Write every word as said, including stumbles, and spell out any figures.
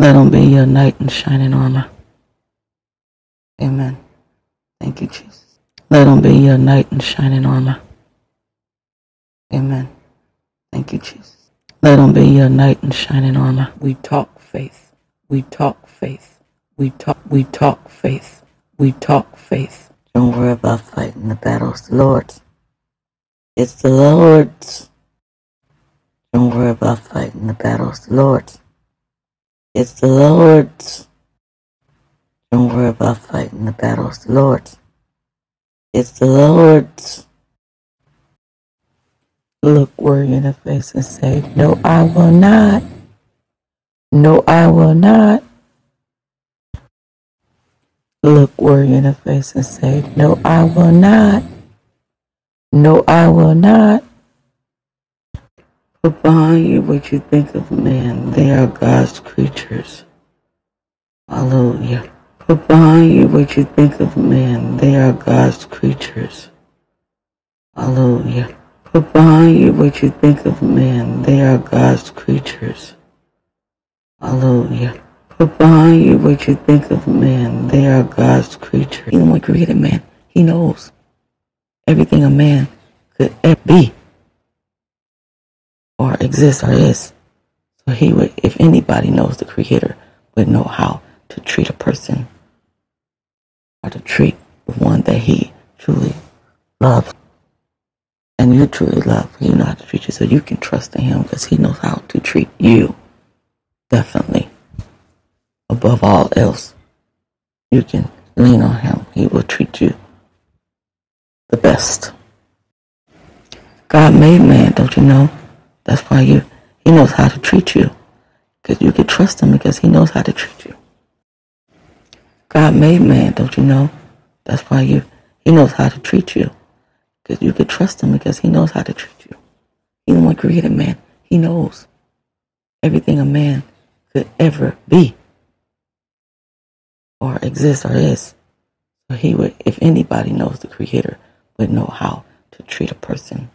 Let him be your knight in shining armor. Amen. Thank you, Jesus. Let him be your knight in shining armor. Amen. Thank you, Jesus. Let him be your knight in shining armor. We talk faith. We talk faith. We talk we talk faith. We talk faith. Don't worry about fighting the battles, the Lord's. It's the Lord's. Don't worry about fighting the battles, the Lord's. It's the Lord's. Don't worry about fighting the battles, the Lord's. It's the Lord's. Look worry in the face and say, no, I will not. No, I will not. Look worry in the face and say, no, I will not. No, I will not. For behind you what you think of man, they are God's creatures. Hallelujah. For behind you what you think of man, they are God's creatures. Hallelujah. For behind you what you think of man, they are God's creatures. Hallelujah. For behind you what you think of man, they are God's creatures. Even when created man, he knows everything a man could be or exist or is. So he would, if anybody knows the Creator, would know how to treat a person or to treat the one that he truly loves. And you truly love, you know how to treat you. So you can trust in him because he knows how to treat you. Definitely. Above all else, you can lean on him. He will treat you the best. God made man, don't you know? That's why you he knows how to treat you. Because you can trust him because he knows how to treat you. God made man, don't you know? That's why you he knows how to treat you. Because you can trust him because he knows how to treat you. Even when created man, he knows everything a man could ever be or exist or is. So he would, if anybody knows the Creator, would know how to treat a person.